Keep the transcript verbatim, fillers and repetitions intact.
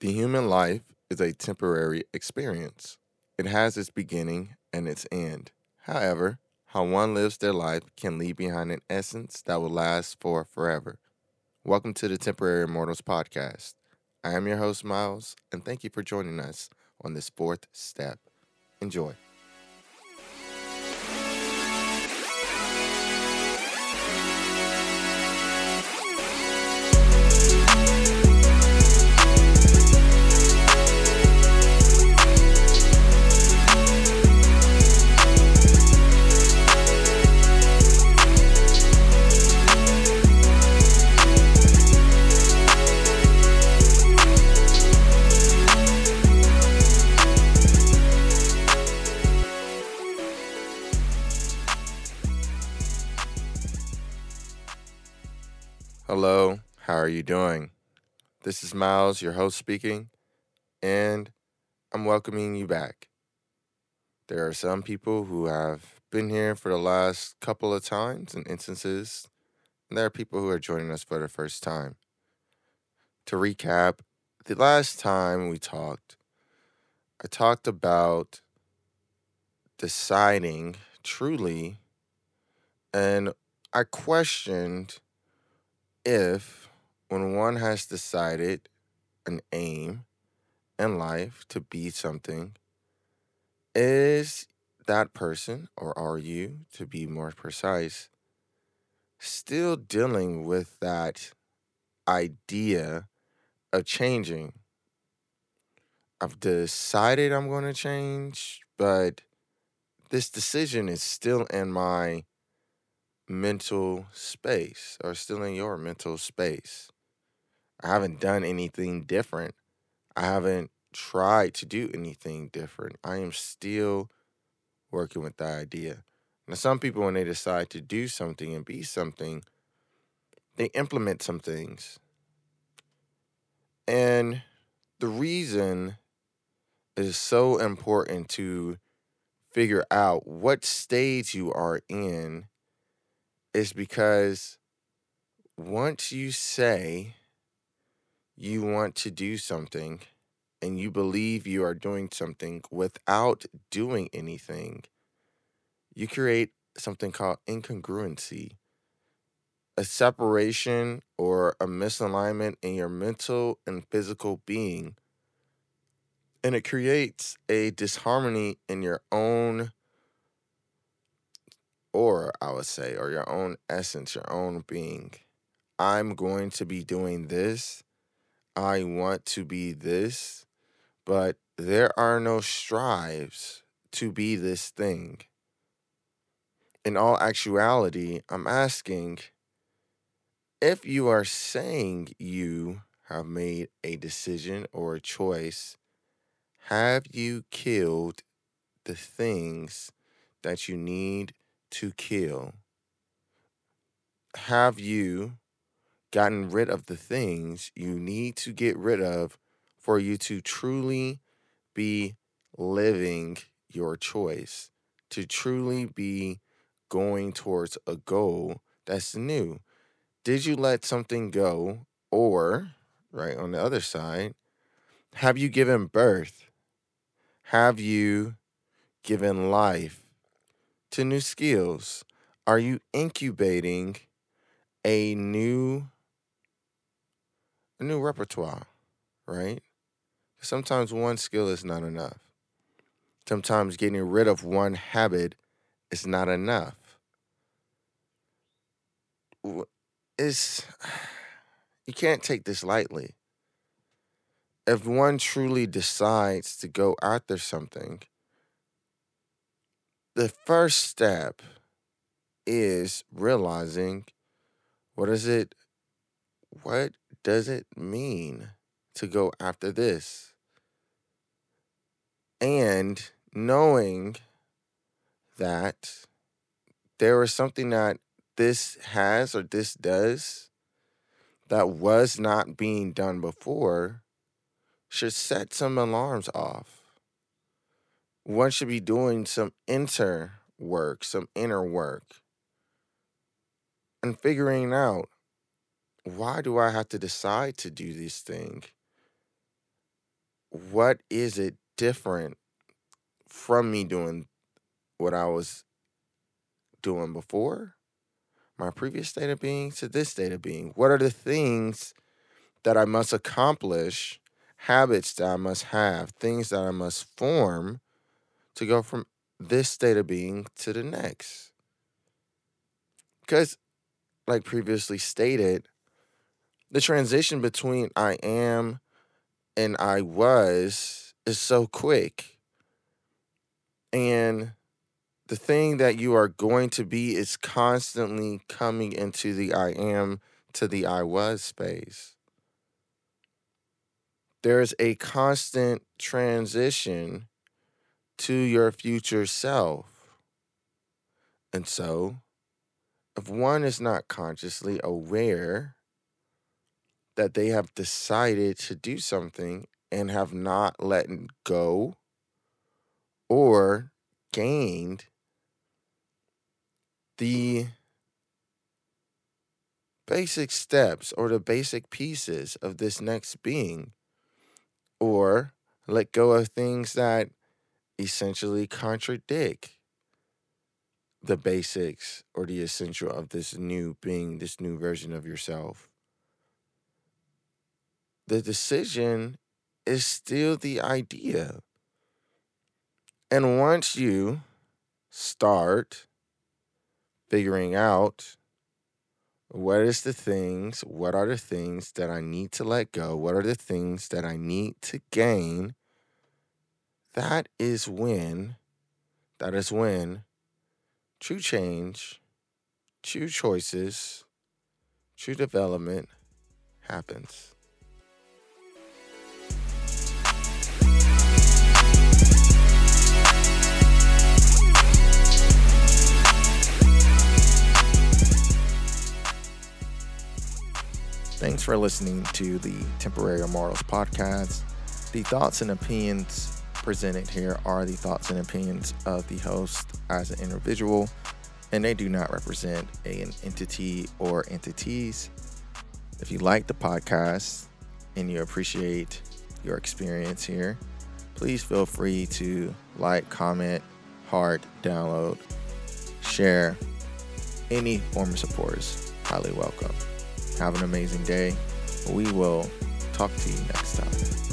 The human life is a temporary experience. It has its beginning and its end. However, how one lives their life can leave behind an essence that will last for forever. Welcome to the Temporary Immortals Podcast. I am your host, Miles, and thank you for joining us on this fourth step. Enjoy. Hello, how are you doing? This is Miles, your host speaking, and I'm welcoming you back. There are some people who have been here for the last couple of times and instances, and there are people who are joining us for the first time. To recap, the last time we talked, I talked about deciding truly, and I questioned if, when one has decided an aim in life to be something, is that person, or are you, to be more precise, still dealing with that idea of changing? I've decided I'm going to change, but this decision is still in my mental space, or still in your mental space. I haven't done anything different. I haven't tried to do anything different. I am still working with the idea. Now, some people, when they decide to do something and be something, they implement some things. And the reason it is so important to figure out what stage you are in is because once you say you want to do something and you believe you are doing something without doing anything, you create something called incongruency, a separation or a misalignment in your mental and physical being. And it creates a disharmony in your own Or I would say, or your own essence, your own being. I'm going to be doing this. I want to be this. But there are no strives to be this thing. In all actuality, I'm asking, if you are saying you have made a decision or a choice, have you killed the things that you need to kill? Have you gotten rid of the things you need to get rid of for you to truly be living your choice, to truly be going towards a goal that's new? Did you let something go? Or, right on the other side, have you given birth? Have you given life to new skills? Are you incubating a new a new repertoire, right? Sometimes one skill is not enough. Sometimes getting rid of one habit is not enough. It's, you can't take this lightly. If one truly decides to go after something, the first step is realizing, what is it, what does it mean to go after this? And knowing that there is something that this has or this does that was not being done before should set some alarms off. One should be doing some inner work, some inner work, and figuring out, why do I have to decide to do this thing? what is it different from me doing what I was doing before, my previous state of being to this state of being? What are the things that I must accomplish, habits that I must have, things that I must form to go from this state of being to the next? Because, like previously stated, the transition between I am and I was is so quick. And the thing that you are going to be is constantly coming into the I am to the I was space. There's a constant transition to your future self. And so, if one is not consciously aware that they have decided to do something and have not let go or gained the basic steps or the basic pieces of this next being, or let go of things that essentially contradict the basics or the essential of this new being, this new version of yourself, the decision is still the idea. And once you start figuring out what is the things, what are the things that I need to let go, what are the things that I need to gain, that is when, that is when true change, true choices, true development happens. Thanks for listening to the Temporary Immortals Podcast. The thoughts and opinions presented here are the thoughts and opinions of the host as an individual, and they do not represent an entity or entities. If you like the podcast and you appreciate your experience here, please feel free to like, comment, heart, download, share. Any form of support is highly welcome. Have an amazing day. We will talk to you next time.